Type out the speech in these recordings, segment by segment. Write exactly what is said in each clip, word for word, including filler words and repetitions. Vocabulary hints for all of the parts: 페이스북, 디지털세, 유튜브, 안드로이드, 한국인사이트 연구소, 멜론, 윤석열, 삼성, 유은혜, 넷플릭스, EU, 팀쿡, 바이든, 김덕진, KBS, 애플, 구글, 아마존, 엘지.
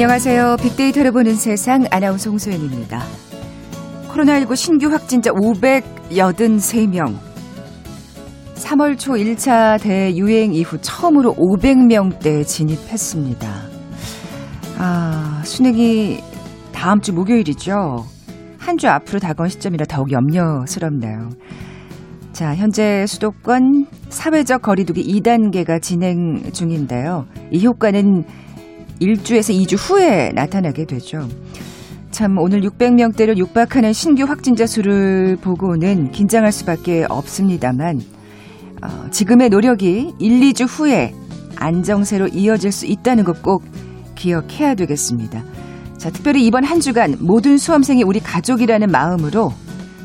안녕하세요. 빅데이터를 보는 세상 아나운서 홍소연입니다. 코로나십구 신규 확진자 오백팔십삼 명. 삼월 초 일 차 대유행 이후 처음으로 오백 명대에 진입했습니다. 아, 수능이 다음 주 목요일이죠. 한 주 앞으로 다가온 시점이라 더욱 염려스럽네요. 자, 현재 수도권 사회적 거리두기 이 단계가 진행 중인데요. 이 효과는 일 주에서 이 주 후에 나타나게 되죠. 참 오늘 육백 명대를 육박하는 신규 확진자 수를 보고는 긴장할 수밖에 없습니다만 어, 지금의 노력이 일, 이 주 후에 안정세로 이어질 수 있다는 것 꼭 기억해야 되겠습니다. 자, 특별히 이번 한 주간 모든 수험생이 우리 가족이라는 마음으로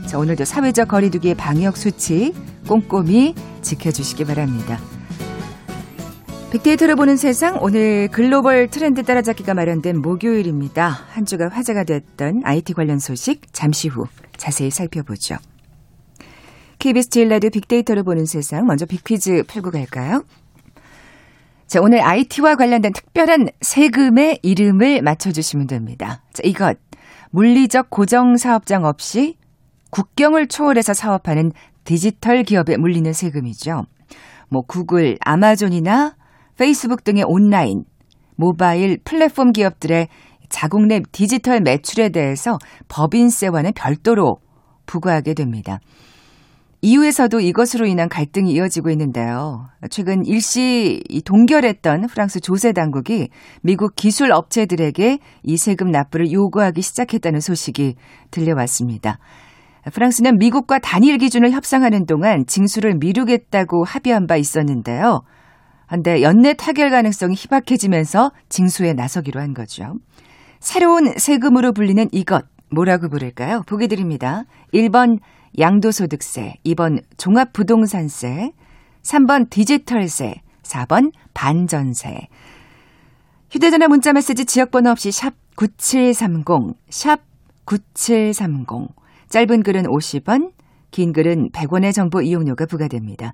자, 오늘도 사회적 거리두기의 방역수칙 꼼꼼히 지켜주시기 바랍니다. 빅데이터를 보는 세상, 오늘 글로벌 트렌드 따라잡기가 마련된 목요일입니다. 한 주가 화제가 됐던 아이티 관련 소식 잠시 후 자세히 살펴보죠. 케이비에스 제일 라디오 빅데이터를 보는 세상, 먼저 빅퀴즈 풀고 갈까요? 자, 오늘 아이티와 관련된 특별한 세금의 이름을 맞춰주시면 됩니다. 자, 이것, 물리적 고정사업장 없이 국경을 초월해서 사업하는 디지털 기업에 물리는 세금이죠. 뭐 구글, 아마존이나 페이스북 등의 온라인, 모바일 플랫폼 기업들의 자국 내 디지털 매출에 대해서 법인세와는 별도로 부과하게 됩니다. 이유에서도 이것으로 인한 갈등이 이어지고 있는데요. 최근 일시 동결했던 프랑스 조세 당국이 미국 기술 업체들에게 이 세금 납부를 요구하기 시작했다는 소식이 들려왔습니다. 프랑스는 미국과 단일 기준을 협상하는 동안 징수를 미루겠다고 합의한 바 있었는데요. 그런데 연내 타결 가능성이 희박해지면서 징수에 나서기로 한 거죠. 새로운 세금으로 불리는 이것, 뭐라고 부를까요? 보기 드립니다. 일 번 양도소득세, 이 번 종합부동산세, 삼 번 디지털세, 사 번 반전세. 휴대전화 문자메시지 지역번호 없이 샵 구칠삼공, 샵 구칠삼공. 짧은 글은 오십 원, 긴 글은 백 원의 정보 이용료가 부과됩니다.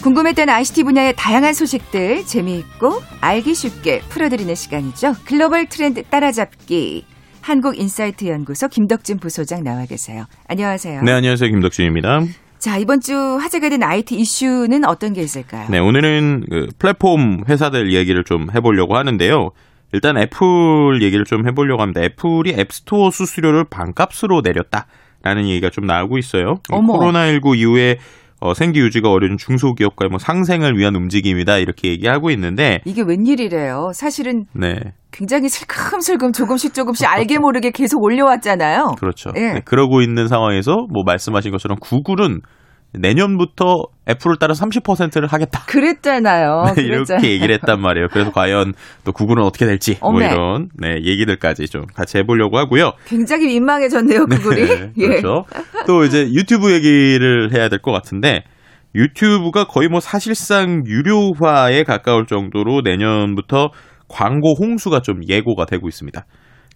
궁금했던 아이씨티 분야의 다양한 소식들 재미있고 알기 쉽게 풀어드리는 시간이죠. 글로벌 트렌드 따라잡기. 한국인사이트 연구소 김덕진 부소장 나와 계세요. 안녕하세요. 네, 안녕하세요. 김덕진입니다. 자, 이번 주 화제가 된 아이티 이슈는 어떤 게 있을까요? 네, 오늘은 그 플랫폼 회사들 얘기를 좀 해보려고 하는데요. 일단 애플 얘기를 좀 해보려고 합니다. 애플이 앱스토어 수수료를 반값으로 내렸다라는 얘기가 좀 나오고 있어요. 어머. 코로나십구 이후에 어, 생기 유지가 어려운 중소기업과의 뭐 상생을 위한 움직임이다 이렇게 얘기하고 있는데 이게 웬일이래요. 사실은 네. 굉장히 슬금슬금 조금씩 조금씩 알게 모르게 계속 올려왔잖아요. 그렇죠. 네. 네, 그러고 있는 상황에서 뭐 말씀하신 것처럼 구글은 내년부터 애플을 따라 삼십 퍼센트를 하겠다. 그랬잖아요. 네, 이렇게 그랬잖아요. 얘기를 했단 말이에요. 그래서 과연 또 구글은 어떻게 될지 뭐 이런 네, 얘기들까지 좀 같이 해보려고 하고요. 굉장히 민망해졌네요. 구글이. 네, 그렇죠. 예. 또 이제 유튜브 얘기를 해야 될 것 같은데 유튜브가 거의 뭐 사실상 유료화에 가까울 정도로 내년부터 광고 홍수가 좀 예고가 되고 있습니다.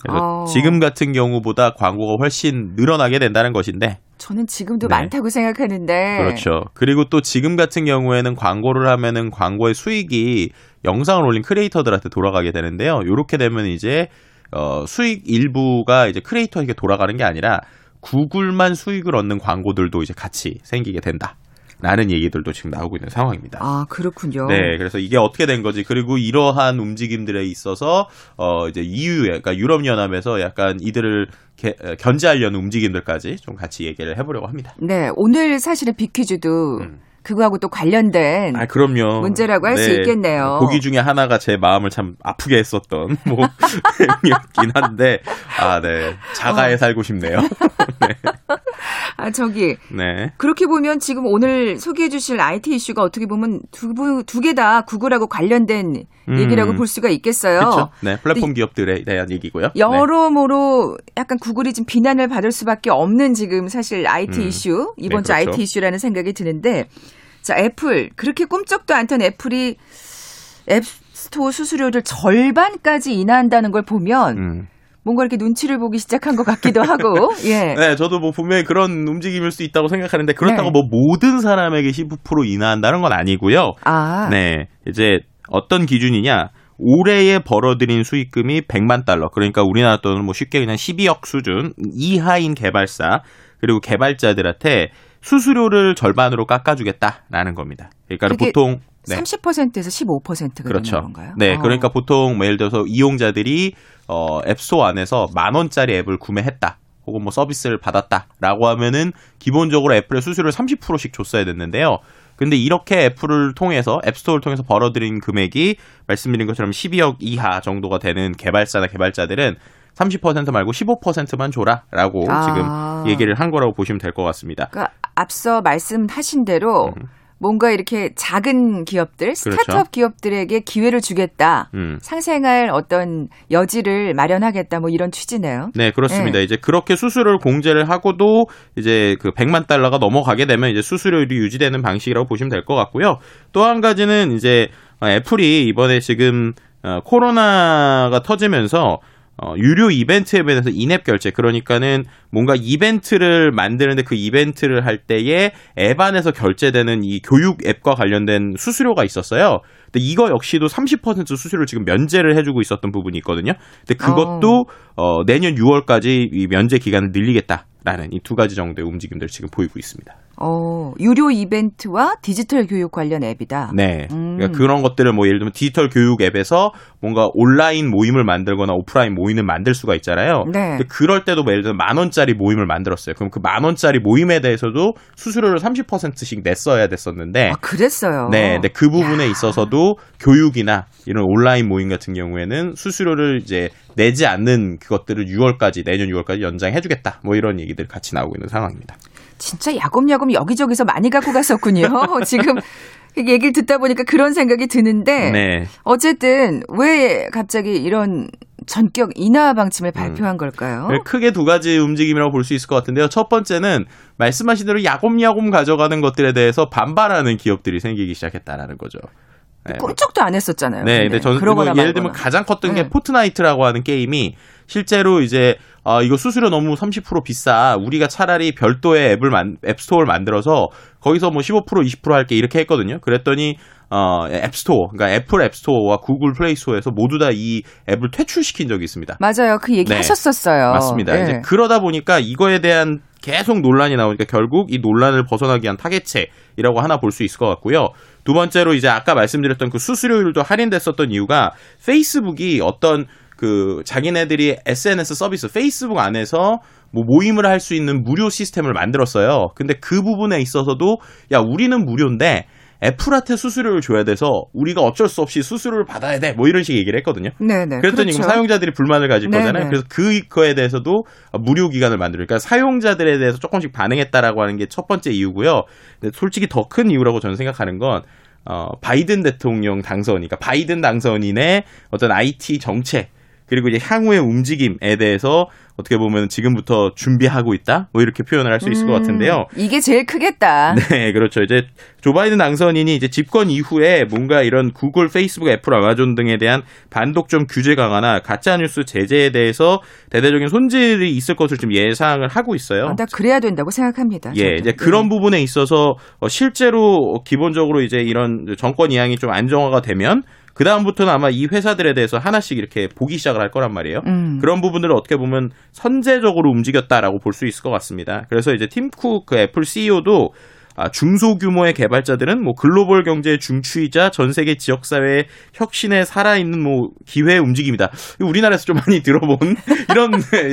그래서 어... 지금 같은 경우보다 광고가 훨씬 늘어나게 된다는 것인데 저는 지금도 네. 많다고 생각하는데 그렇죠. 그리고 또 지금 같은 경우에는 광고를 하면은 광고의 수익이 영상을 올린 크리에이터들한테 돌아가게 되는데요. 이렇게 되면 이제 어, 수익 일부가 이제 크리에이터에게 돌아가는 게 아니라 구글만 수익을 얻는 광고들도 이제 같이 생기게 된다. 라는 얘기들도 지금 나오고 있는 상황입니다. 아, 그렇군요. 네, 그래서 이게 어떻게 된 거지? 그리고 이러한 움직임들에 있어서 어 이제 이유, 그러니까 유럽 연합에서 약간 이들을 개, 견제하려는 움직임들까지 좀 같이 얘기를 해보려고 합니다. 네, 오늘 사실은 빅퀴즈도 음. 그거하고 또 관련된 아, 그럼요. 문제라고 할 수 네. 있겠네요. 보기 중에 하나가 제 마음을 참 아프게 했었던 뭐 이긴 한데 아, 네, 자가에 어. 살고 싶네요. 네. 아, 저기. 네. 그렇게 보면 지금 오늘 소개해 주실 아이티 이슈가 어떻게 보면 두, 두 개 다 구글하고 관련된 음. 얘기라고 볼 수가 있겠어요. 그렇죠. 네. 플랫폼 기업들에 대한 얘기고요. 여러모로 네. 약간 구글이 지금 비난을 받을 수밖에 없는 지금 사실 아이티 음. 이슈, 이번 네, 주 그렇죠. 아이티 이슈라는 생각이 드는데, 자, 애플. 그렇게 꼼짝도 않던 애플이 앱스토어 수수료를 절반까지 인하한다는 걸 보면, 음. 뭔가 이렇게 눈치를 보기 시작한 것 같기도 하고, 예. 네, 저도 뭐 분명히 그런 움직임일 수 있다고 생각하는데, 그렇다고 네. 뭐 모든 사람에게 십오 퍼센트 인하한다는 건 아니고요. 아. 네. 이제 어떤 기준이냐. 올해에 벌어들인 수익금이 백만 달러. 그러니까 우리나라 돈은 뭐 쉽게 그냥 십이억 수준 이하인 개발사, 그리고 개발자들한테 수수료를 절반으로 깎아주겠다라는 겁니다. 그러니까 보통. 네. 삼십 퍼센트에서 십오 퍼센트가 그렇죠. 되는 건가요? 네. 아. 그러니까 보통 예를 들어서 이용자들이 어, 앱스토어 안에서 만 원짜리 앱을 구매했다. 혹은 뭐 서비스를 받았다라고 하면은 기본적으로 애플의 수수료를 삼십 퍼센트씩 줬어야 됐는데요. 근데 이렇게 애플을 통해서 앱스토어를 통해서 벌어들인 금액이 말씀드린 것처럼 십이억 이하 정도가 되는 개발사나 개발자들은 삼십 퍼센트 말고 십오 퍼센트만 줘라라고 아. 지금 얘기를 한 거라고 보시면 될 것 같습니다. 그러니까 앞서 말씀하신 대로 음. 뭔가 이렇게 작은 기업들, 스타트업 그렇죠. 기업들에게 기회를 주겠다. 음. 상생할 어떤 여지를 마련하겠다. 뭐 이런 취지네요. 네, 그렇습니다. 네. 이제 그렇게 수수료를 공제를 하고도 이제 그 백만 달러가 넘어가게 되면 이제 수수료율이 유지되는 방식이라고 보시면 될 것 같고요. 또 한 가지는 이제 애플이 이번에 지금 코로나가 터지면서 어, 유료 이벤트에 대해서 인앱 결제, 그러니까는 뭔가 이벤트를 만드는데 그 이벤트를 할 때에 앱 안에서 결제되는 이 교육 앱과 관련된 수수료가 있었어요. 근데 이거 역시도 삼십 퍼센트 수수료를 지금 면제를 해주고 있었던 부분이 있거든요. 근데 그것도 어, 내년 유월까지 이 면제 기간을 늘리겠다라는 이 두 가지 정도의 움직임들을 지금 보이고 있습니다. 어, 유료 이벤트와 디지털 교육 관련 앱이다. 네. 음. 그러니까 그런 것들을 뭐 예를 들면 디지털 교육 앱에서 뭔가 온라인 모임을 만들거나 오프라인 모임을 만들 수가 있잖아요. 네. 근데 그럴 때도 예를 들면 만 원짜리 모임을 만들었어요. 그럼 그 만 원짜리 모임에 대해서도 수수료를 삼십 퍼센트씩 냈어야 됐었는데. 아, 그랬어요. 네. 근데 그 부분에 야. 있어서도 교육이나 이런 온라인 모임 같은 경우에는 수수료를 이제 내지 않는 그것들을 유월까지, 내년 유월까지 연장해주겠다. 뭐 이런 얘기들 같이 나오고 있는 상황입니다. 진짜 야금야금 여기저기서 많이 갖고 갔었군요. 지금 얘기를 듣다 보니까 그런 생각이 드는데 네. 어쨌든 왜 갑자기 이런 전격 인하 방침을 발표한 음. 걸까요? 크게 두 가지 움직임이라고 볼 수 있을 것 같은데요. 첫 번째는 말씀하신 대로 야금야금 가져가는 것들에 대해서 반발하는 기업들이 생기기 시작했다라는 거죠. 네. 꼼짝도 안 했었잖아요. 네, 근데, 근데 저는 뭐 예를 말거나. 들면 가장 컸던 네. 게 포트나이트라고 하는 게임이 실제로 이제 아, 이거 수수료 너무 삼십 퍼센트 비싸. 우리가 차라리 별도의 앱을 만, 앱스토어를 만들어서 거기서 뭐 십오 퍼센트, 이십 퍼센트 할게 이렇게 했거든요. 그랬더니 어, 앱스토어, 그러니까 애플 앱스토어와 구글 플레이스토어에서 모두 다 이 앱을 퇴출시킨 적이 있습니다. 맞아요. 그 얘기 네. 하셨었어요. 맞습니다. 네. 이제 그러다 보니까 이거에 대한 계속 논란이 나오니까 결국 이 논란을 벗어나기 위한 타겟체이라고 하나 볼 수 있을 것 같고요. 두 번째로 이제 아까 말씀드렸던 그 수수료율도 할인됐었던 이유가 페이스북이 어떤 그 자기네들이 에스엔에스 서비스 페이스북 안에서 뭐 모임을 할 수 있는 무료 시스템을 만들었어요. 근데 그 부분에 있어서도 야 우리는 무료인데 애플한테 수수료를 줘야 돼서 우리가 어쩔 수 없이 수수료를 받아야 돼. 뭐 이런 식의 얘기를 했거든요. 네네. 그랬더니 그렇죠. 사용자들이 불만을 가질 네네. 거잖아요. 그래서 그거에 대해서도 무료 기간을 만들어요. 그러니까 사용자들에 대해서 조금씩 반응했다라고 하는 게 첫 번째 이유고요. 근데 솔직히 더 큰 이유라고 저는 생각하는 건 어, 바이든 대통령 당선인, 그러니까 바이든 당선인의 어떤 아이티 정책 그리고 이제 향후의 움직임에 대해서 어떻게 보면 지금부터 준비하고 있다? 뭐 이렇게 표현을 할 수 있을 음, 것 같은데요. 이게 제일 크겠다. 네, 그렇죠. 이제 조 바이든 당선인이 이제 집권 이후에 뭔가 이런 구글, 페이스북, 애플, 아마존 등에 대한 반독점 규제 강화나 가짜뉴스 제재에 대해서 대대적인 손질이 있을 것을 좀 예상을 하고 있어요. 아, 나 그래야 된다고 생각합니다. 예, 저도. 이제 그런 네. 부분에 있어서 실제로 기본적으로 이제 이런 정권 이양이 좀 안정화가 되면 그 다음부터는 아마 이 회사들에 대해서 하나씩 이렇게 보기 시작을 할 거란 말이에요. 음. 그런 부분들을 어떻게 보면 선제적으로 움직였다라고 볼 수 있을 것 같습니다. 그래서 이제 팀쿡 그 애플 씨이오도 아, 중소규모의 개발자들은 뭐 글로벌 경제의 중추이자 전 세계 지역 사회의 혁신에 살아있는 뭐 기회의 움직임이다. 우리나라에서 좀 많이 들어본 이런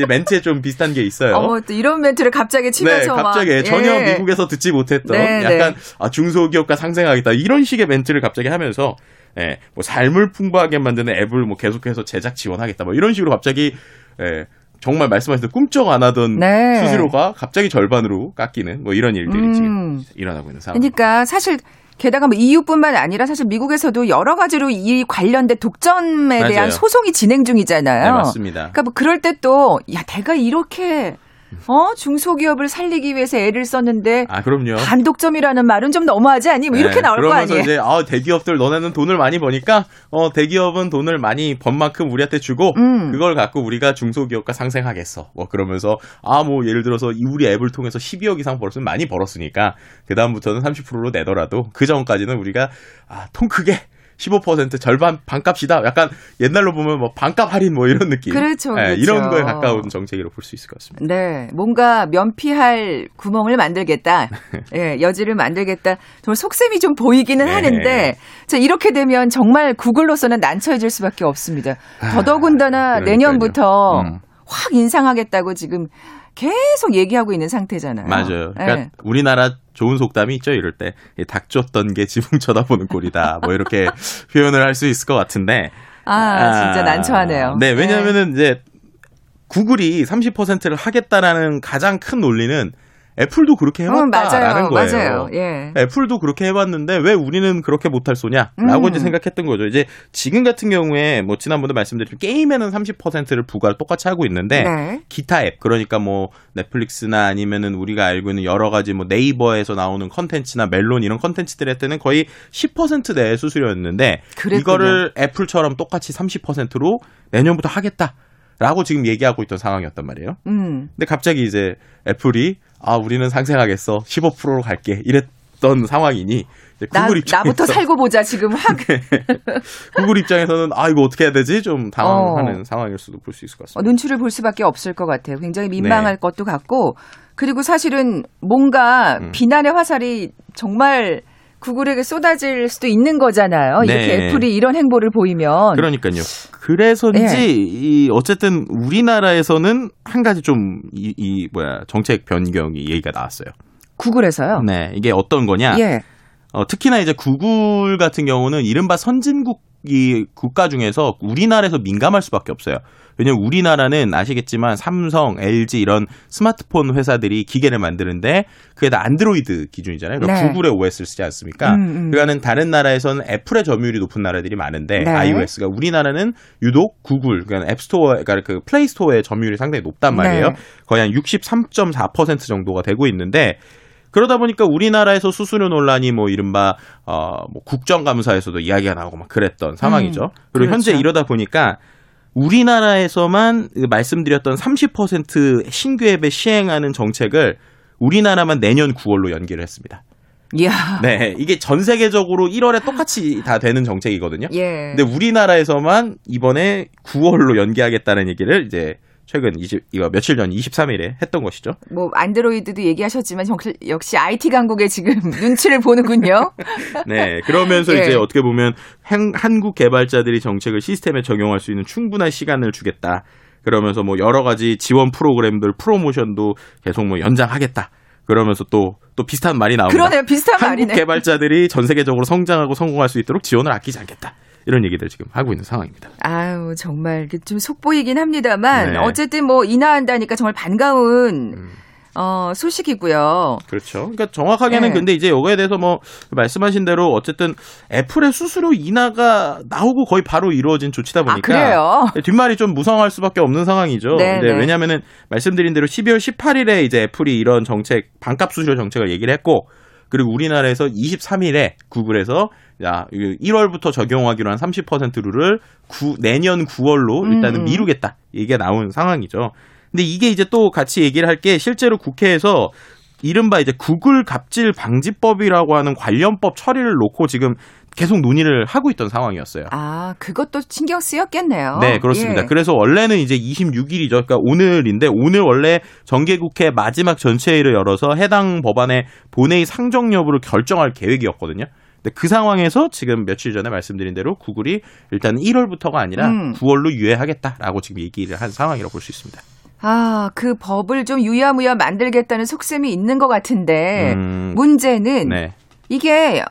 멘트에 좀 비슷한 게 있어요. 어, 또 이런 멘트를 갑자기 치면서 네, 갑자기 막, 예. 전혀 미국에서 듣지 못했던 네, 약간 네. 아, 중소기업과 상생하겠다 이런 식의 멘트를 갑자기 하면서. 예, 뭐 삶을 풍부하게 만드는 앱을 뭐 계속해서 제작 지원하겠다, 뭐 이런 식으로 갑자기 예, 정말 말씀하신 꿈쩍 안 하던 네. 수수료가 갑자기 절반으로 깎이는 뭐 이런 일들이 음. 지금 일어나고 있는 상황. 그러니까 사실 게다가 뭐 이유뿐만 아니라 사실 미국에서도 여러 가지로 이 관련된 독점에 맞아요. 대한 소송이 진행 중이잖아요. 네, 맞습니다. 그러니까 뭐 그럴 때 또 야 내가 이렇게 어 중소기업을 살리기 위해서 애를 썼는데 아 그럼요. 반독점이라는 말은 좀 너무하지 않니? 뭐 이렇게 네, 나올 거 아니에요. 그러면서 이제 아 대기업들 너네는 돈을 많이 버니까 어 대기업은 돈을 많이 번 만큼 우리한테 주고 음. 그걸 갖고 우리가 중소기업과 상생하겠어. 뭐 그러면서 아 뭐 예를 들어서 우리 앱을 통해서 십이억 이상 벌었으면 많이 벌었으니까 그 다음부터는 삼십 퍼센트로 내더라도 그 전까지는 우리가 아 통 크게 십오 퍼센트 절반 반값이다. 약간 옛날로 보면 뭐 반값 할인 뭐 이런 느낌. 그렇죠. 네, 그렇죠. 이런 거에 가까운 정책이라고 볼 수 있을 것 같습니다. 네, 뭔가 면피할 구멍을 만들겠다. 네, 여지를 만들겠다. 정말 속셈이 좀 보이기는 네. 하는데 자, 이렇게 되면 정말 구글로서는 난처해질 수밖에 없습니다. 더더군다나 아, 내년부터 음. 확 인상하겠다고 지금 계속 얘기하고 있는 상태잖아요. 맞아요. 그러니까 네. 우리나라 좋은 속담이 있죠. 이럴 때 닭 쫓던 게 지붕 쳐다보는 꼴이다. 뭐 이렇게 표현을 할 수 있을 것 같은데. 아, 아 진짜 난처하네요. 네, 왜냐하면은 네. 이제 구글이 삼십 퍼센트를 하겠다라는 가장 큰 논리는 애플도 그렇게 해봤다라는 어, 거예요. 맞아요. 예. 애플도 그렇게 해봤는데 왜 우리는 그렇게 못할 소냐라고 음. 이제 생각했던 거죠. 이제 지금 같은 경우에 뭐 지난번에 말씀드렸지만 게임에는 삼십 퍼센트를 부과를 똑같이 하고 있는데 네. 기타 앱 그러니까 뭐 넷플릭스나 아니면은 우리가 알고 있는 여러 가지 뭐 네이버에서 나오는 컨텐츠나 멜론 이런 컨텐츠들에 때는 거의 십 퍼센트 내 수수료였는데 그랬군요. 이거를 애플처럼 똑같이 삼십 퍼센트로 내년부터 하겠다라고 지금 얘기하고 있던 상황이었단 말이에요. 음. 근데 갑자기 이제 애플이 아, 우리는 상생하겠어. 십오 퍼센트로 갈게. 이랬던 상황이니. 나, 입장에서, 나부터 살고 보자, 지금 확. 구글 입장에서는, 아, 이거 어떻게 해야 되지? 좀 당황하는 어. 상황일 수도 볼 수 있을 것 같습니다. 어, 눈치를 볼 수밖에 없을 것 같아요. 굉장히 민망할 네. 것도 같고. 그리고 사실은 뭔가 음. 비난의 화살이 정말 구글에게 쏟아질 수도 있는 거잖아요. 네. 이렇게 애플이 이런 행보를 보이면. 그러니까요. 그래서인지 네. 이 어쨌든 우리나라에서는 한 가지 좀 이 이 뭐야 정책 변경이 얘기가 나왔어요. 구글에서요? 네. 이게 어떤 거냐? 예. 어, 특히나 이제 구글 같은 경우는 이른바 선진국 이 국가 중에서 우리나라에서 민감할 수밖에 없어요. 왜냐면 우리나라는 아시겠지만 삼성, 엘지 이런 스마트폰 회사들이 기계를 만드는데 그게 다 안드로이드 기준이잖아요. 그러니까 네. 구글의 오에스를 쓰지 않습니까? 음, 음. 그러니까는 다른 나라에서는 애플의 점유율이 높은 나라들이 많은데 네. iOS가 우리나라는 유독 구글, 그러니까 앱스토어, 그러니까 그 플레이스토어의 점유율이 상당히 높단 말이에요. 네. 거의 한 육십삼 점 사 퍼센트 정도가 되고 있는데 그러다 보니까 우리나라에서 수수료 논란이 뭐 이른바 어, 뭐 국정감사에서도 이야기가 나오고 막 그랬던 상황이죠. 음, 그리고 그렇죠. 현재 이러다 보니까 우리나라에서만 말씀드렸던 삼십 퍼센트 신규 앱에 시행하는 정책을 우리나라만 내년 구월로 연기를 했습니다. 이야. 네, 이게 전 세계적으로 일월에 똑같이 다 되는 정책이거든요. 예. 근데 우리나라에서만 이번에 구월로 연기하겠다는 얘기를 이제 최근 이십 이거 며칠 전 이십삼 일에 했던 것이죠. 뭐 안드로이드도 얘기하셨지만 역시 아이티 강국의 지금 눈치를 보는군요. 네, 그러면서 네. 이제 어떻게 보면 한, 한국 개발자들이 정책을 시스템에 적용할 수 있는 충분한 시간을 주겠다. 그러면서 뭐 여러 가지 지원 프로그램들 프로모션도 계속 뭐 연장하겠다. 그러면서 또, 또 비슷한 말이 나옵니다. 그러네요, 비슷한 한국 말이네. 한국 개발자들이 전 세계적으로 성장하고 성공할 수 있도록 지원을 아끼지 않겠다. 이런 얘기들 지금 하고 있는 상황입니다. 아유, 정말 좀 속보이긴 합니다만 네. 어쨌든 뭐 인하한다니까 정말 반가운 음. 어, 소식이고요. 그렇죠. 그러니까 정확하게는 네. 근데 이제 이거에 대해서 뭐 말씀하신 대로 어쨌든 애플의 수수료 인하가 나오고 거의 바로 이루어진 조치다 보니까 아, 그래요? 뒷말이 좀 무성할 수밖에 없는 상황이죠. 네, 근데 네. 왜냐면은 말씀드린 대로 십이월 십팔일에 이제 애플이 이런 정책 반값 수수료 정책을 얘기를 했고 그리고 우리나라에서 이십삼 일에 구글에서 야, 일월부터 적용하기로 한 삼십 퍼센트 룰을 구, 내년 구월로 일단은 음. 미루겠다. 얘기가 나온 상황이죠. 근데 이게 이제 또 같이 얘기를 할 게 실제로 국회에서 이른바 이제 구글 갑질 방지법이라고 하는 관련법 처리를 놓고 지금 계속 논의를 하고 있던 상황이었어요. 아, 그것도 신경 쓰였겠네요. 네, 그렇습니다. 예. 그래서 원래는 이제 이십육 일이죠. 그러니까 오늘인데 오늘 원래 정기국회 마지막 전체회의를 열어서 해당 법안의 본회의 상정 여부를 결정할 계획이었거든요. 근데 그 상황에서 지금 며칠 전에 말씀드린 대로 구글이 일단 일월부터가 아니라 음. 구월로 유예하겠다라고 지금 얘기를 한 상황이라고 볼 수 있습니다. 아, 그 법을 좀 유야무야 만들겠다는 속셈이 있는 것 같은데 음. 문제는 네. 이게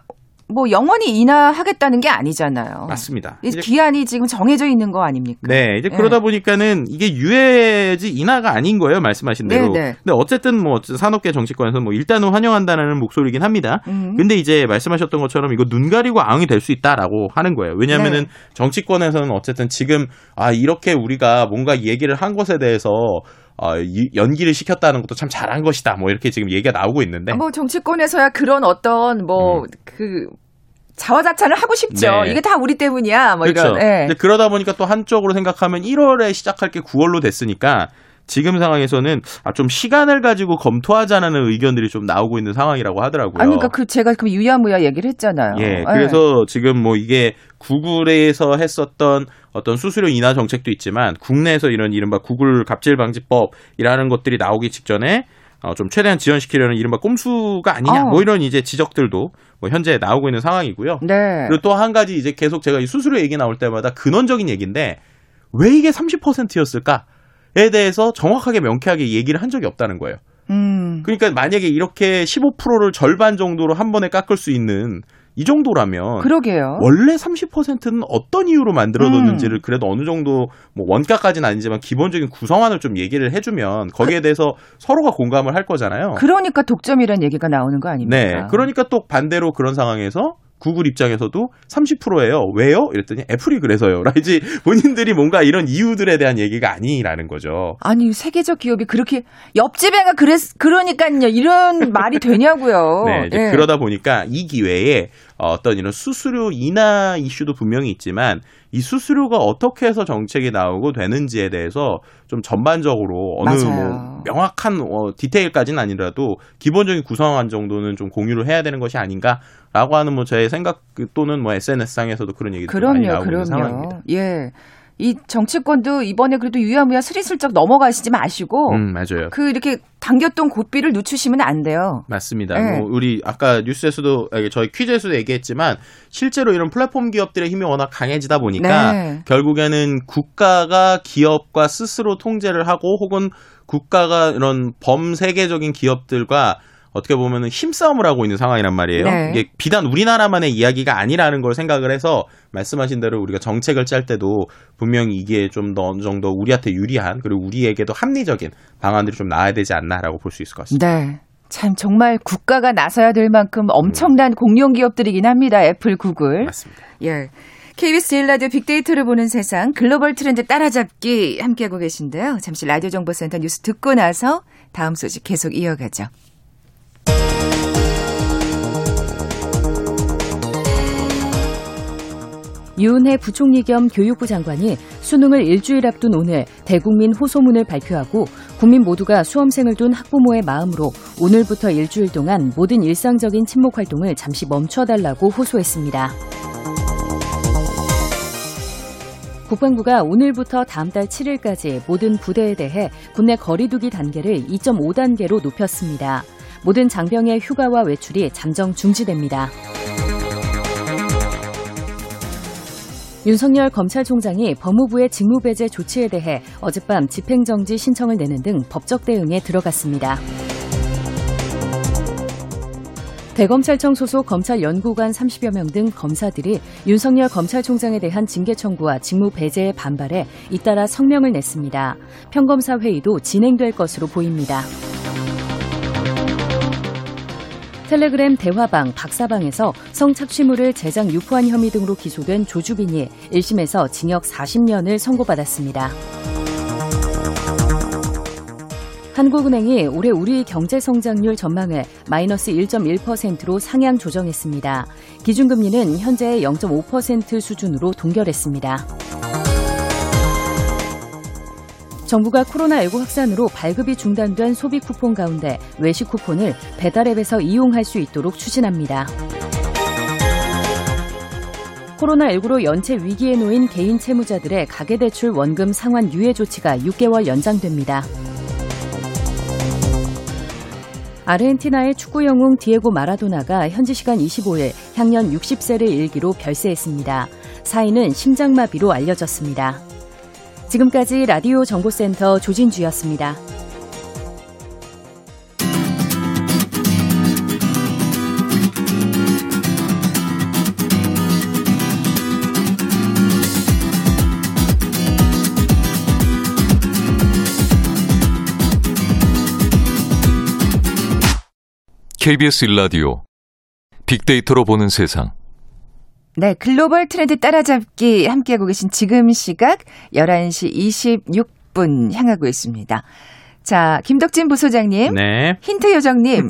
뭐 영원히 인하하겠다는 게 아니잖아요. 맞습니다. 이제 기한이 지금 정해져 있는 거 아닙니까? 네, 이제 그러다 네. 보니까는 이게 유예지 인하가 아닌 거예요, 말씀하신 대로. 네, 네. 근데 어쨌든 뭐 산업계 정치권에서 뭐 일단은 환영한다는 목소리긴 합니다. 음. 근데 이제 말씀하셨던 것처럼 이거 눈 가리고 아웅이 될 수 있다라고 하는 거예요. 왜냐하면은 네. 정치권에서는 어쨌든 지금 아 이렇게 우리가 뭔가 얘기를 한 것에 대해서. 어, 연기를 시켰다는 것도 참 잘한 것이다. 뭐 이렇게 지금 얘기가 나오고 있는데. 뭐 정치권에서야 그런 어떤 뭐 그. 음. 자화자찬을 하고 싶죠. 네. 이게 다 우리 때문이야. 뭐 그렇죠. 이런. 네. 근데 그러다 보니까 또 한쪽으로 생각하면 일월에 시작할 게 구월로 됐으니까 지금 상황에서는 아, 좀 시간을 가지고 검토하자는 의견들이 좀 나오고 있는 상황이라고 하더라고요. 아니, 그러니까 그 제가 그 유야무야 얘기를 했잖아요. 예, 네. 그래서 지금 뭐 이게 구글에서 했었던 어떤 수수료 인하 정책도 있지만 국내에서 이런 이른바 구글 갑질 방지법이라는 것들이 나오기 직전에 어, 좀 최대한 지연시키려는 이른바 꼼수가 아니냐 어. 뭐 이런 이제 지적들도 뭐 현재 나오고 있는 상황이고요. 네. 그리고 또 한 가지 이제 계속 제가 이 수수료 얘기 나올 때마다 근원적인 얘기인데 왜 이게 삼십 퍼센트였을까에 대해서 정확하게 명쾌하게 얘기를 한 적이 없다는 거예요. 음. 그러니까 만약에 이렇게 십오 퍼센트를 절반 정도로 한 번에 깎을 수 있는 이 정도라면 그러게요. 원래 삼십 퍼센트는 어떤 이유로 만들어뒀는지를 음. 그래도 어느 정도 뭐 원가까지는 아니지만 기본적인 구성안을 좀 얘기를 해주면 거기에 대해서 그, 서로가 공감을 할 거잖아요. 그러니까 독점이라는 얘기가 나오는 거 아닙니까? 네. 그러니까 또 반대로 그런 상황에서 구글 입장에서도 삼십 퍼센트예요. 왜요? 이랬더니 애플이 그래서요. 라이지 본인들이 뭔가 이런 이유들에 대한 얘기가 아니라는 거죠. 아니 세계적 기업이 그렇게 옆집 애가 그랬 그러니까요. 이런 말이 되냐고요. 네, 이제 예. 그러다 보니까 이 기회에 어떤 이런 수수료 인하 이슈도 분명히 있지만 이 수수료가 어떻게 해서 정책이 나오고 되는지에 대해서 좀 전반적으로 어느 뭐 명확한 어, 디테일까지는 아니라도 기본적인 구성안 정도는 좀 공유를 해야 되는 것이 아닌가라고 하는 뭐 저의 생각 또는 뭐 에스엔에스상에서도 그런 얘기도 그럼요, 많이 나오고 그럼요. 있는 상황입니다. 예. 이 정치권도 이번에 그래도 유야무야 스리슬쩍 넘어가시지 마시고 음, 맞아요. 그 이렇게 당겼던 고삐를 늦추시면 안 돼요. 맞습니다. 네. 뭐 우리 아까 뉴스에서도 저희 퀴즈에서도 얘기했지만 실제로 이런 플랫폼 기업들의 힘이 워낙 강해지다 보니까 네. 결국에는 국가가 기업과 스스로 통제를 하고 혹은 국가가 이런 범세계적인 기업들과 어떻게 보면 힘싸움을 하고 있는 상황이란 말이에요. 네. 이게 비단 우리나라만의 이야기가 아니라는 걸 생각을 해서 말씀하신 대로 우리가 정책을 짤 때도 분명히 이게 좀 더 어느 정도 우리한테 유리한 그리고 우리에게도 합리적인 방안들이 좀 나와야 되지 않나라고 볼 수 있을 것 같습니다. 네. 참 정말 국가가 나서야 될 만큼 엄청난 음. 공룡기업들이긴 합니다. 애플, 구글. 맞습니다. 예. 케이비에스 일 라디오 빅데이터를 보는 세상 글로벌 트렌드 따라잡기 함께하고 계신데요. 잠시 라디오 정보센터 뉴스 듣고 나서 다음 소식 계속 이어가죠. 유은혜 부총리 겸 교육부 장관이 수능을 일주일 앞둔 오늘 대국민 호소문을 발표하고 국민 모두가 수험생을 둔 학부모의 마음으로 오늘부터 일주일 동안 모든 일상적인 친목 활동을 잠시 멈춰달라고 호소했습니다. 국방부가 오늘부터 다음 달 칠일까지 모든 부대에 대해 군내 거리두기 단계를 이점오 단계로 높였습니다. 모든 장병의 휴가와 외출이 잠정 중지됩니다. 윤석열 검찰총장이 법무부의 직무배제 조치에 대해 어젯밤 집행정지 신청을 내는 등 법적 대응에 들어갔습니다. 대검찰청 소속 검찰연구관 삼십여 명 등 검사들이 윤석열 검찰총장에 대한 징계 청구와 직무배제에 반발해 잇따라 성명을 냈습니다. 평검사 회의도 진행될 것으로 보입니다. 텔레그램 대화방 박사방에서 성착취물을 제작 유포한 혐의 등으로 기소된 조주빈이 일심에서 징역 사십 년을 선고받았습니다. 한국은행이 올해 우리 경제 성장률 전망을 마이너스 일점일 퍼센트로 상향 조정했습니다. 기준금리는 현재의 영점오 퍼센트 수준으로 동결했습니다. 정부가 코로나십구 확산으로 발급이 중단된 소비 쿠폰 가운데 외식 쿠폰을 배달앱에서 이용할 수 있도록 추진합니다. 코로나십구로 연체 위기에 놓인 개인 채무자들의 가계대출 원금 상환 유예 조치가 육 개월 연장됩니다. 아르헨티나의 축구 영웅 디에고 마라도나가 현지 시간 이십오일 향년 육십 세를 일기로 별세했습니다. 사인은 심장마비로 알려졌습니다. 지금까지 라디오 정보센터 조진주였습니다. 케이비에스 일 라디오 빅데이터로 보는 세상. 네, 글로벌 트렌드 따라잡기 함께하고 계신 지금 시각 열한 시 이십육 분 향하고 있습니다. 자, 김덕진 부소장님, 네. 힌트 요정님,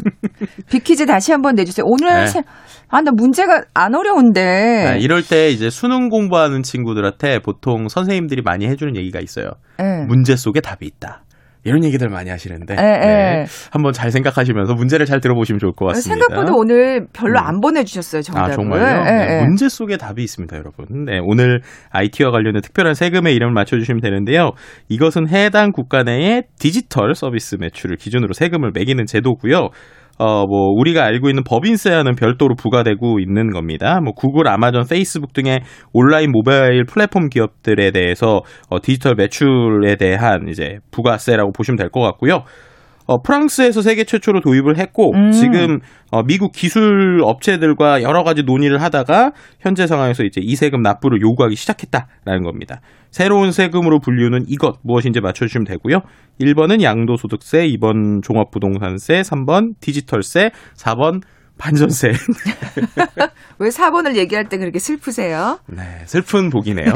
빅퀴즈 다시 한번 내주세요. 오늘 네. 아, 나 문제가 안 어려운데. 아, 이럴 때 이제 수능 공부하는 친구들한테 보통 선생님들이 많이 해주는 얘기가 있어요. 네. 문제 속에 답이 있다. 이런 얘기들 많이 하시는데 에, 네. 에. 한번 잘 생각하시면서 문제를 잘 들어보시면 좋을 것 같습니다. 생각보다 오늘 별로 음. 안 보내주셨어요, 정답을. 아, 정말요? 네. 문제 속에 답이 있습니다, 여러분. 네, 오늘 아이티와 관련된 특별한 세금의 이름을 맞춰주시면 되는데요. 이것은 해당 국가 내의 디지털 서비스 매출을 기준으로 세금을 매기는 제도고요. 어, 뭐, 우리가 알고 있는 법인세와는 별도로 부과되고 있는 겁니다. 뭐, 구글, 아마존, 페이스북 등의 온라인 모바일 플랫폼 기업들에 대해서, 어, 디지털 매출에 대한 이제 부가세라고 보시면 될 것 같고요. 어, 프랑스에서 세계 최초로 도입을 했고, 음. 지금, 어, 미국 기술 업체들과 여러 가지 논의를 하다가, 현재 상황에서 이제 이 세금 납부를 요구하기 시작했다라는 겁니다. 새로운 세금으로 분류는 이것, 무엇인지 맞춰주시면 되고요. 일 번은 양도소득세, 이 번 종합부동산세, 삼 번 디지털세, 사 번 반전세. 왜 사 번을 얘기할 때 그렇게 슬프세요? 네, 슬픈 복이네요.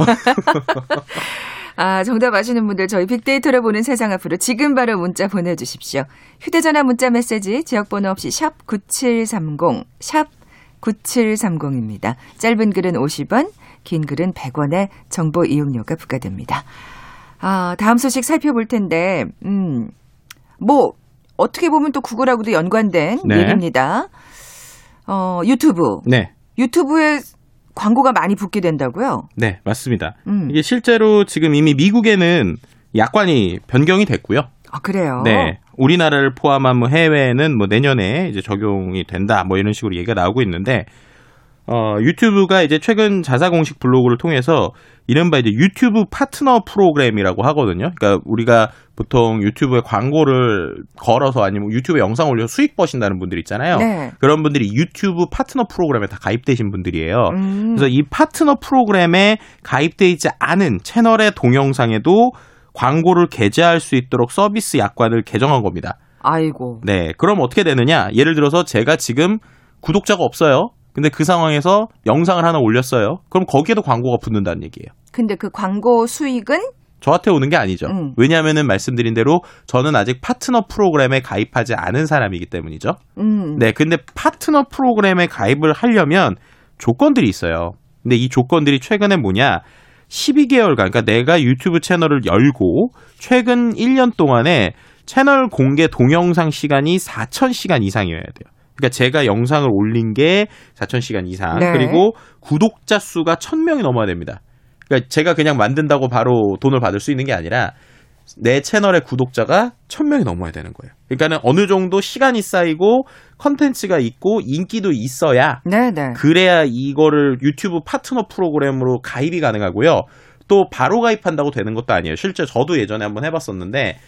아, 정답 아시는 분들 저희 빅데이터를 보는 세상 앞으로 지금 바로 문자 보내주십시오. 휴대전화 문자 메시지 지역번호 없이 샵 구칠삼공, 샵 구칠삼공입니다. 짧은 글은 오십 원, 긴 글은 백 원의 정보 이용료가 부과됩니다. 아, 다음 소식 살펴볼 텐데 음, 뭐 어떻게 보면 또 구글하고도 연관된 네. 얘기입니다. 어, 유튜브. 네. 유튜브에 광고가 많이 붙게 된다고요? 네, 맞습니다. 음. 이게 실제로 지금 이미 미국에는 약관이 변경이 됐고요. 아, 그래요? 네. 우리나라를 포함한 뭐 해외에는 뭐 내년에 이제 적용이 된다, 뭐 이런 식으로 얘기가 나오고 있는데, 어, 유튜브가 이제 최근 자사공식 블로그를 통해서 이른바 이제 유튜브 파트너 프로그램이라고 하거든요. 그러니까 우리가 보통 유튜브에 광고를 걸어서 아니면 유튜브에 영상 올려서 수익 버신다는 분들 있잖아요. 네. 그런 분들이 유튜브 파트너 프로그램에 다 가입되신 분들이에요. 음. 그래서 이 파트너 프로그램에 가입되어 있지 않은 채널의 동영상에도 광고를 게재할 수 있도록 서비스 약관을 개정한 겁니다. 아이고. 네. 그럼 어떻게 되느냐? 예를 들어서 제가 지금 구독자가 없어요. 근데 그 상황에서 영상을 하나 올렸어요. 그럼 거기에도 광고가 붙는다는 얘기예요. 근데 그 광고 수익은? 저한테 오는 게 아니죠. 음. 왜냐하면은 말씀드린 대로 저는 아직 파트너 프로그램에 가입하지 않은 사람이기 때문이죠. 음. 네, 근데 파트너 프로그램에 가입을 하려면 조건들이 있어요. 근데 이 조건들이 최근에 뭐냐? 십이 개월간, 그러니까 내가 유튜브 채널을 열고 최근 일 년 동안에 채널 공개 동영상 시간이 사천 시간 이상이어야 돼요. 그러니까 제가 영상을 올린 게 사천 시간 이상. 네. 그리고 구독자 수가 천 명이 넘어야 됩니다. 그러니까 제가 그냥 만든다고 바로 돈을 받을 수 있는 게 아니라 내 채널의 구독자가 천 명이 넘어야 되는 거예요. 그러니까는 어느 정도 시간이 쌓이고 컨텐츠가 있고 인기도 있어야 네, 네. 그래야 이거를 유튜브 파트너 프로그램으로 가입이 가능하고요. 또 바로 가입한다고 되는 것도 아니에요. 실제 저도 예전에 한번 해봤었는데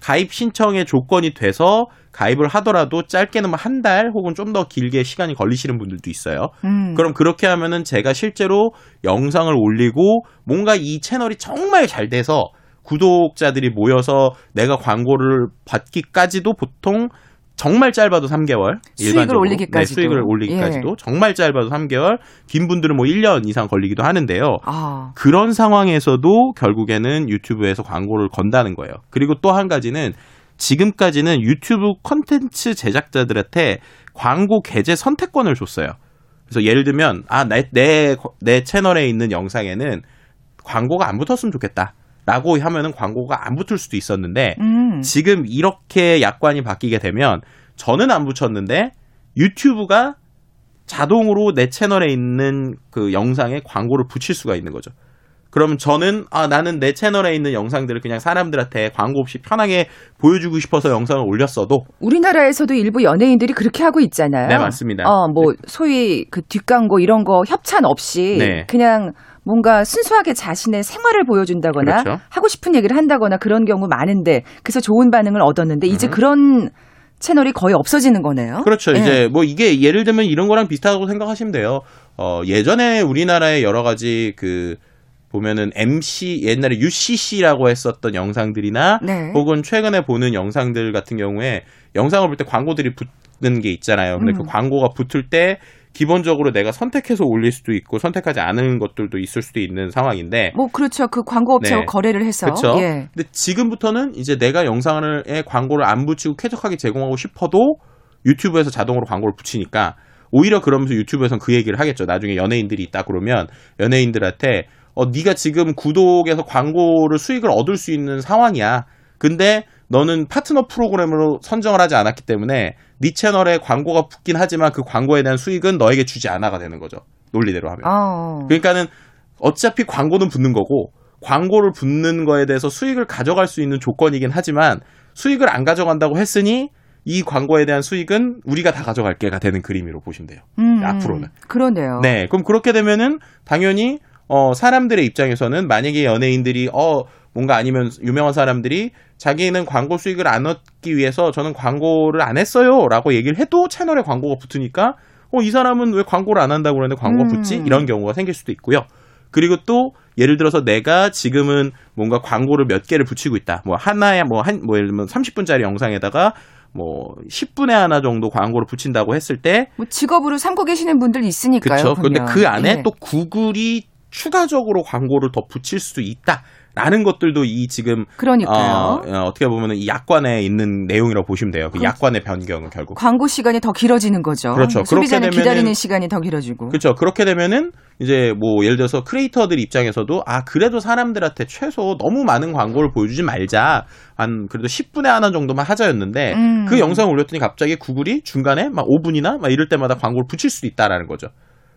가입 신청의 조건이 돼서 가입을 하더라도 짧게는 한 달 혹은 좀 더 길게 시간이 걸리시는 분들도 있어요. 음. 그럼 그렇게 하면은 제가 실제로 영상을 올리고 뭔가 이 채널이 정말 잘 돼서 구독자들이 모여서 내가 광고를 받기까지도 보통 정말 짧아도 삼 개월. 수익을 일반적으로. 올리기까지도. 네, 수익을 올리기까지도. 예. 정말 짧아도 삼 개월. 긴 분들은 뭐 일 년 이상 걸리기도 하는데요. 아. 그런 상황에서도 결국에는 유튜브에서 광고를 건다는 거예요. 그리고 또 한 가지는 지금까지는 유튜브 콘텐츠 제작자들한테 광고 게재 선택권을 줬어요. 그래서 예를 들면 아, 내, 내, 내 채널에 있는 영상에는 광고가 안 붙었으면 좋겠다. 라고 하면은 광고가 안 붙을 수도 있었는데 음. 지금 이렇게 약관이 바뀌게 되면 저는 안 붙였는데 유튜브가 자동으로 내 채널에 있는 그 영상에 광고를 붙일 수가 있는 거죠. 그러면 저는 아 나는 내 채널에 있는 영상들을 그냥 사람들한테 광고 없이 편하게 보여주고 싶어서 영상을 올렸어도 우리나라에서도 일부 연예인들이 그렇게 하고 있잖아요. 네, 맞습니다. 어, 뭐 소위 그 뒷광고 이런 거 협찬 없이 네. 그냥 뭔가 순수하게 자신의 생활을 보여준다거나 그렇죠. 하고 싶은 얘기를 한다거나 그런 경우 많은데 그래서 좋은 반응을 얻었는데 이제 음. 그런 채널이 거의 없어지는 거네요. 그렇죠. 네. 이제 뭐 이게 예를 들면 이런 거랑 비슷하다고 생각하시면 돼요. 어, 예전에 우리나라의 여러 가지 그 보면은 엠씨 옛날에 유씨씨라고 했었던 영상들이나 네. 혹은 최근에 보는 영상들 같은 경우에 영상을 볼 때 광고들이 붙 게 있잖아요. 근데 음. 그 광고가 붙을 때 기본적으로 내가 선택해서 올릴 수도 있고 선택하지 않은 것들도 있을 수도 있는 상황인데. 뭐 그렇죠. 그 광고 업체하고 네. 거래를 해서. 그렇죠. 예. 근데 지금부터는 이제 내가 영상에 광고를 안 붙이고 쾌적하게 제공하고 싶어도 유튜브에서 자동으로 광고를 붙이니까 오히려 그러면서 유튜브에서는 그 얘기를 하겠죠. 나중에 연예인들이 있다 그러면 연예인들한테 어 네가 지금 구독에서 광고를 수익을 얻을 수 있는 상황이야. 근데 너는 파트너 프로그램으로 선정을 하지 않았기 때문에 네 채널에 광고가 붙긴 하지만 그 광고에 대한 수익은 너에게 주지 않아가 되는 거죠. 논리대로 하면. 어. 그러니까는 어차피 광고는 붙는 거고 광고를 붙는 거에 대해서 수익을 가져갈 수 있는 조건이긴 하지만 수익을 안 가져간다고 했으니 이 광고에 대한 수익은 우리가 다 가져갈게가 되는 그림으로 보시면 돼요. 음, 앞으로는. 그러네요. 네. 그럼 그렇게 되면은 당연히 어, 사람들의 입장에서는 만약에 연예인들이 어, 뭔가 아니면 유명한 사람들이 자기는 광고 수익을 안 얻기 위해서 저는 광고를 안 했어요 라고 얘기를 해도 채널에 광고가 붙으니까 어, 이 사람은 왜 광고를 안 한다고 그러는데 광고가 음. 붙지? 이런 경우가 생길 수도 있고요. 그리고 또 예를 들어서 내가 지금은 뭔가 광고를 몇 개를 붙이고 있다. 뭐 하나에 뭐 한, 뭐 예를 들면 삼십 분짜리 영상에다가 뭐 십 분에 하나 정도 광고를 붙인다고 했을 때 뭐 직업으로 삼고 계시는 분들 있으니까요. 그렇죠. 그런데 그 안에 예. 또 구글이 추가적으로 광고를 더 붙일 수도 있다라는 것들도 이 지금 그러니까요. 어, 어떻게 보면 이 약관에 있는 내용이라고 보시면 돼요. 그 약관의 변경은 결국 광고 시간이 더 길어지는 거죠. 그렇죠. 소비자는 기다리는 시간이 더 길어지고 그렇죠. 그렇게 되면은 이제 뭐 예를 들어서 크리에이터들 입장에서도 아 그래도 사람들한테 최소 너무 많은 광고를 보여주지 말자 한 그래도 십 분에 하나 정도만 하자였는데 음. 그 영상을 올렸더니 갑자기 구글이 중간에 막 오 분이나 막 이럴 때마다 광고를 붙일 수도 있다라는 거죠.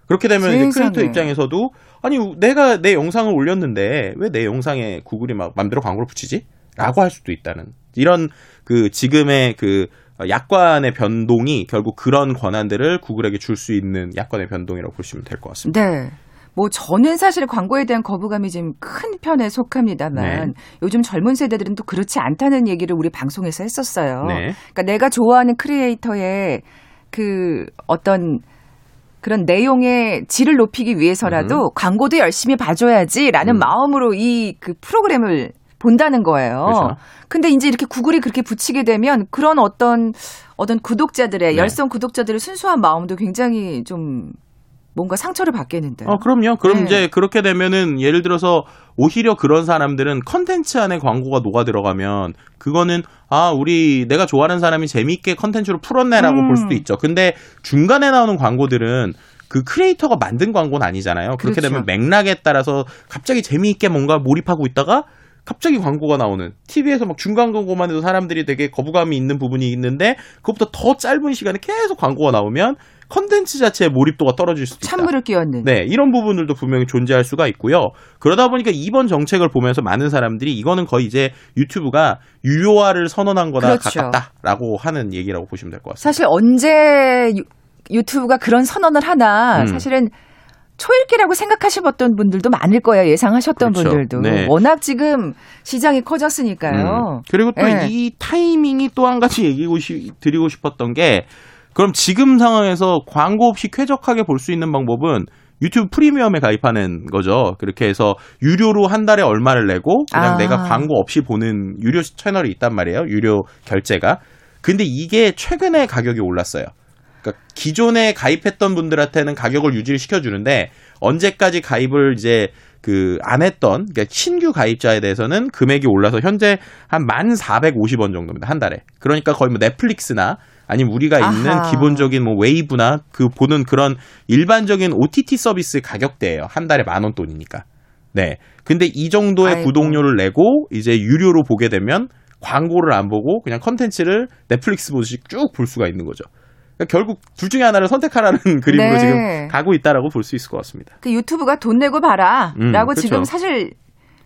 그렇게 되면 이제 크리에이터 입장에서도 아니 내가 내 영상을 올렸는데 왜 내 영상에 구글이 막 맘대로 광고를 붙이지? 라고 할 수도 있다는 이런 그 지금의 그 약관의 변동이 결국 그런 권한들을 구글에게 줄 수 있는 약관의 변동이라고 보시면 될 것 같습니다. 네. 뭐 저는 사실 광고에 대한 거부감이 좀 큰 편에 속합니다만 네. 요즘 젊은 세대들은 또 그렇지 않다는 얘기를 우리 방송에서 했었어요. 네. 그러니까 내가 좋아하는 크리에이터의 그 어떤 그런 내용의 질을 높이기 위해서라도 음. 광고도 열심히 봐줘야지라는 음. 마음으로 이 그 프로그램을 본다는 거예요. 그렇죠. 근데 이제 이렇게 구글이 그렇게 붙이게 되면 그런 어떤 어떤 구독자들의 네. 열성 구독자들의 순수한 마음도 굉장히 좀 뭔가 상처를 받겠는데. 어, 그럼요. 그럼 네. 이제 그렇게 되면은 예를 들어서 오히려 그런 사람들은 컨텐츠 안에 광고가 녹아 들어가면 그거는 아, 우리 내가 좋아하는 사람이 재미있게 컨텐츠로 풀었네라고 음. 볼 수도 있죠. 근데 중간에 나오는 광고들은 그 크리에이터가 만든 광고는 아니잖아요. 그렇게 그렇죠. 되면 맥락에 따라서 갑자기 재미있게 뭔가 몰입하고 있다가 갑자기 광고가 나오는 티비에서 막 중간 광고만 해도 사람들이 되게 거부감이 있는 부분이 있는데 그것보다 더 짧은 시간에 계속 광고가 나오면 컨텐츠 자체의 몰입도가 떨어질 수도 있다. 찬물을 끼얹는. 네, 이런 부분들도 분명히 존재할 수가 있고요. 그러다 보니까 이번 정책을 보면서 많은 사람들이 이거는 거의 이제 유튜브가 유료화를 선언한 거나 그렇죠. 가깝다라고 하는 얘기라고 보시면 될 것 같습니다. 사실 언제 유, 유튜브가 그런 선언을 하나 음. 사실은 초읽기라고 생각하셨던 분들도 많을 거예요. 예상하셨던 그렇죠. 분들도. 네. 워낙 지금 시장이 커졌으니까요. 음. 그리고 또 이 네. 타이밍이 또 한 가지 얘기 드리고 싶었던 게 그럼 지금 상황에서 광고 없이 쾌적하게 볼 수 있는 방법은 유튜브 프리미엄에 가입하는 거죠. 그렇게 해서 유료로 한 달에 얼마를 내고 그냥 아. 내가 광고 없이 보는 유료 채널이 있단 말이에요. 유료 결제가. 근데 이게 최근에 가격이 올랐어요. 그러니까 기존에 가입했던 분들한테는 가격을 유지를 시켜주는데 언제까지 가입을 이제 그 안 했던 그러니까 신규 가입자에 대해서는 금액이 올라서 현재 한 만 사백오십 원 정도입니다. 한 달에. 그러니까 거의 뭐 넷플릭스나 아니면 우리가 있는 아하. 기본적인 뭐 웨이브나 그 보는 그런 일반적인 오티티 서비스 가격대예요. 한 달에 만 원 돈이니까. 네. 근데 이 정도의 아이고. 구독료를 내고 이제 유료로 보게 되면 광고를 안 보고 그냥 컨텐츠를 넷플릭스 보듯이 쭉 볼 수가 있는 거죠. 그러니까 결국 둘 중에 하나를 선택하라는 그림으로 네. 지금 가고 있다라고 볼 수 있을 것 같습니다. 그 유튜브가 돈 내고 봐라라고 음, 그렇죠. 지금 사실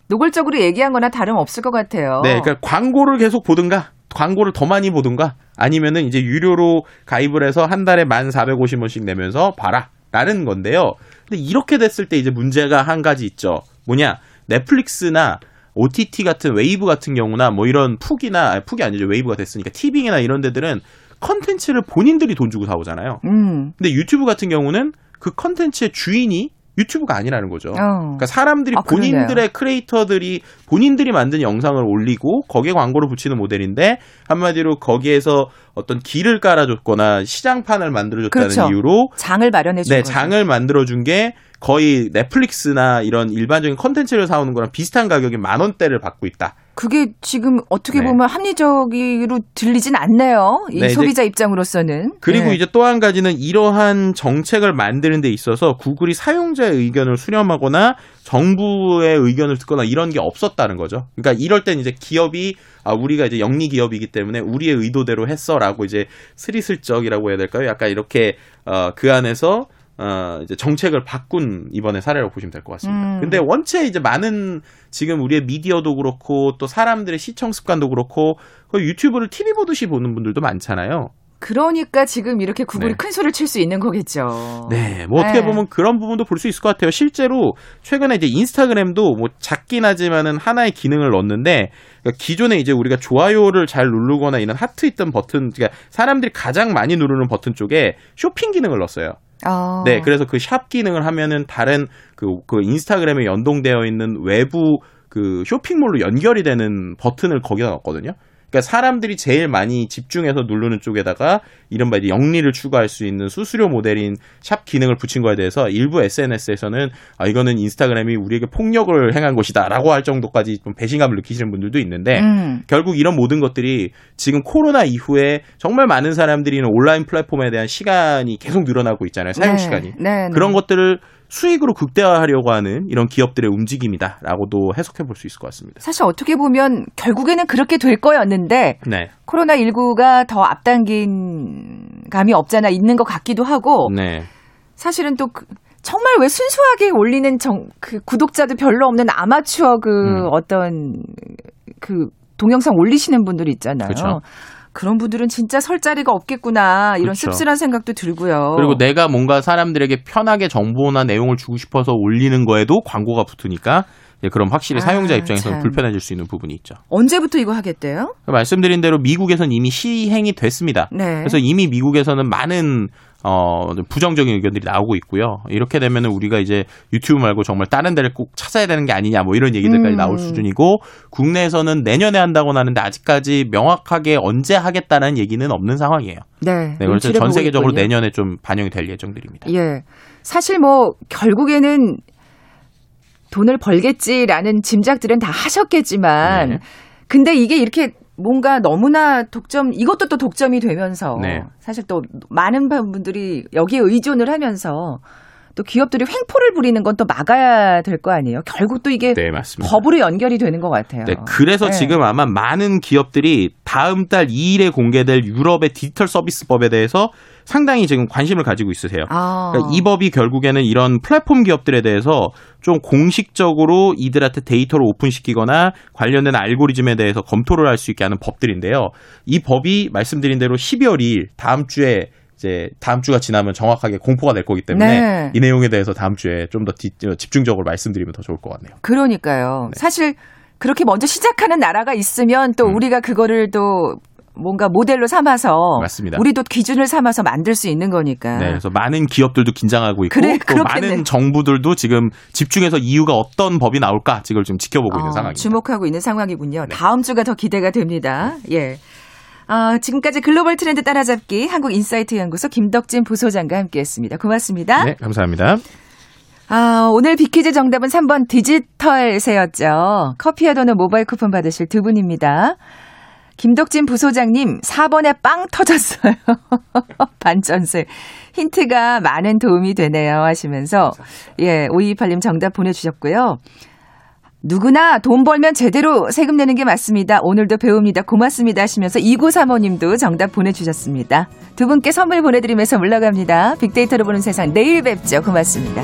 노골적으로 얘기한 거나 다름없을 것 같아요. 네. 그러니까 광고를 계속 보든가 광고를 더 많이 보든가 아니면은 이제 유료로 가입을 해서 한 달에 만 사백오십 원씩 내면서 봐라라는 건데요. 근데 이렇게 됐을 때 이제 문제가 한 가지 있죠. 뭐냐? 넷플릭스나 오티티 같은 웨이브 같은 경우나 뭐 이런 푹이나 아니, 푹이 아니죠. 웨이브가 됐으니까 티빙이나 이런 데들은 컨텐츠를 본인들이 돈 주고 사오잖아요. 음. 근데 유튜브 같은 경우는 그 컨텐츠의 주인이 유튜브가 아니라는 거죠. 어. 그러니까 사람들이 아, 본인들의 그러네요. 크리에이터들이 본인들이 만든 영상을 올리고 거기에 광고를 붙이는 모델인데 한마디로 거기에서 어떤 길을 깔아줬거나 시장판을 만들어줬다는 그렇죠. 이유로 장을 마련해준 네, 거죠. 장을 만들어준 게 거의 넷플릭스나 이런 일반적인 컨텐츠를 사오는 거랑 비슷한 가격인 만 원대를 받고 있다. 그게 지금 어떻게 보면 네. 합리적으로 들리진 않네요. 이 네, 소비자 입장으로서는. 그리고 네. 이제 또 한 가지는 이러한 정책을 만드는 데 있어서 구글이 사용자의 의견을 수렴하거나 정부의 의견을 듣거나 이런 게 없었다는 거죠. 그러니까 이럴 땐 이제 기업이 아 우리가 이제 영리 기업이기 때문에 우리의 의도대로 했어라고 이제 스리슬쩍이라고 해야 될까요? 약간 이렇게 어, 그 안에서 어, 이제 정책을 바꾼 이번에 사례라고 보시면 될 것 같습니다. 음. 근데 원체 이제 많은 지금 우리의 미디어도 그렇고 또 사람들의 시청 습관도 그렇고 거의 유튜브를 티비 보듯이 보는 분들도 많잖아요. 그러니까 지금 이렇게 구글이 네. 큰 소리를 칠 수 있는 거겠죠. 네, 뭐 어떻게 네. 보면 그런 부분도 볼 수 있을 것 같아요. 실제로 최근에 이제 인스타그램도 뭐 작긴 하지만은 하나의 기능을 넣었는데 그러니까 기존에 이제 우리가 좋아요를 잘 누르거나 이런 하트 있던 버튼, 그러니까 사람들이 가장 많이 누르는 버튼 쪽에 쇼핑 기능을 넣었어요. 어. 네, 그래서 그 샵 기능을 하면은 다른 그, 그 인스타그램에 연동되어 있는 외부 그 쇼핑몰로 연결이 되는 버튼을 거기다 넣었거든요. 그러니까 사람들이 제일 많이 집중해서 누르는 쪽에다가 이른바 이제 영리를 추구할 수 있는 수수료 모델인 샵 기능을 붙인 거에 대해서 일부 에스엔에스에서는 아, 이거는 인스타그램이 우리에게 폭력을 행한 것이다라고 할 정도까지 좀 배신감을 느끼시는 분들도 있는데 음. 결국 이런 모든 것들이 지금 코로나 이후에 정말 많은 사람들이 온라인 플랫폼에 대한 시간이 계속 늘어나고 있잖아요. 사용 시간이. 네, 네, 네. 그런 것들을 수익으로 극대화하려고 하는 이런 기업들의 움직임이다라고도 해석해 볼 수 있을 것 같습니다. 사실 어떻게 보면 결국에는 그렇게 될 거였는데 네. 코로나십구가 더 앞당긴 감이 없잖아 있는 것 같기도 하고 네. 사실은 또 그, 정말 왜 순수하게 올리는 정, 그 구독자도 별로 없는 아마추어 그 음. 어떤 그 동영상 올리시는 분들 있잖아요. 그쵸. 그런 분들은 진짜 설 자리가 없겠구나 이런 그렇죠. 씁쓸한 생각도 들고요. 그리고 내가 뭔가 사람들에게 편하게 정보나 내용을 주고 싶어서 올리는 거에도 광고가 붙으니까 그럼 확실히 아, 사용자 입장에서는 참. 불편해질 수 있는 부분이 있죠. 언제부터 이거 하겠대요? 말씀드린 대로 미국에서는 이미 시행이 됐습니다. 네. 그래서 이미 미국에서는 많은 어, 부정적인 의견들이 나오고 있고요. 이렇게 되면 우리가 이제 유튜브 말고 정말 다른 데를 꼭 찾아야 되는 게 아니냐 뭐 이런 얘기들까지 음. 나올 수준이고 국내에서는 내년에 한다고는 하는데 아직까지 명확하게 언제 하겠다는 얘기는 없는 상황이에요. 네. 네 그래서 전 세계적으로 있군요. 내년에 좀 반영이 될 예정들입니다. 예. 사실 뭐 결국에는 돈을 벌겠지라는 짐작들은 다 하셨겠지만 네. 근데 이게 이렇게 뭔가 너무나 독점, 이것도 또 독점이 되면서 네. 사실 또 많은 분들이 여기에 의존을 하면서 또 기업들이 횡포를 부리는 건 또 막아야 될 거 아니에요? 결국 또 이게 네, 법으로 연결이 되는 것 같아요. 네, 그래서 네. 지금 아마 많은 기업들이 다음 달 이 일에 공개될 유럽의 디지털 서비스법에 대해서 상당히 지금 관심을 가지고 있으세요. 아. 그러니까 이 법이 결국에는 이런 플랫폼 기업들에 대해서 좀 공식적으로 이들한테 데이터를 오픈시키거나 관련된 알고리즘에 대해서 검토를 할 수 있게 하는 법들인데요. 이 법이 말씀드린 대로 십이월 이일 다음 주에 이제 다음 주가 지나면 정확하게 공포가 될 거기 때문에 네. 이 내용에 대해서 다음 주에 좀 더 집중적으로 말씀드리면 더 좋을 것 같네요. 그러니까요. 네. 사실 그렇게 먼저 시작하는 나라가 있으면 또 음. 우리가 그거를 또 뭔가 모델로 삼아서 맞습니다. 우리도 기준을 삼아서 만들 수 있는 거니까. 네, 그래서 많은 기업들도 긴장하고 있고 그래, 또 많은 정부들도 지금 집중해서 이유가 어떤 법이 나올까 지금 좀 지켜보고 어, 있는 상황입니다. 주목하고 있는 상황이군요. 네. 다음 주가 더 기대가 됩니다. 네. 예. 어, 지금까지 글로벌 트렌드 따라잡기 한국인사이트 연구소 김덕진 부소장과 함께했습니다. 고맙습니다. 네, 감사합니다. 아, 오늘 빅퀴즈 정답은 삼 번 디지털세였죠. 커피와 도넛 모바일 쿠폰 받으실 두 분입니다. 김덕진 부소장님 사 번에 빵 터졌어요. 반전세. 힌트가 많은 도움이 되네요 하시면서 예, 오이이팔님 정답 보내주셨고요. 누구나 돈 벌면 제대로 세금 내는 게 맞습니다. 오늘도 배웁니다. 고맙습니다 하시면서 이구삼오님도 정답 보내주셨습니다. 두 분께 선물 보내드리면서 물러갑니다. 빅데이터로 보는 세상 내일 뵙죠. 고맙습니다.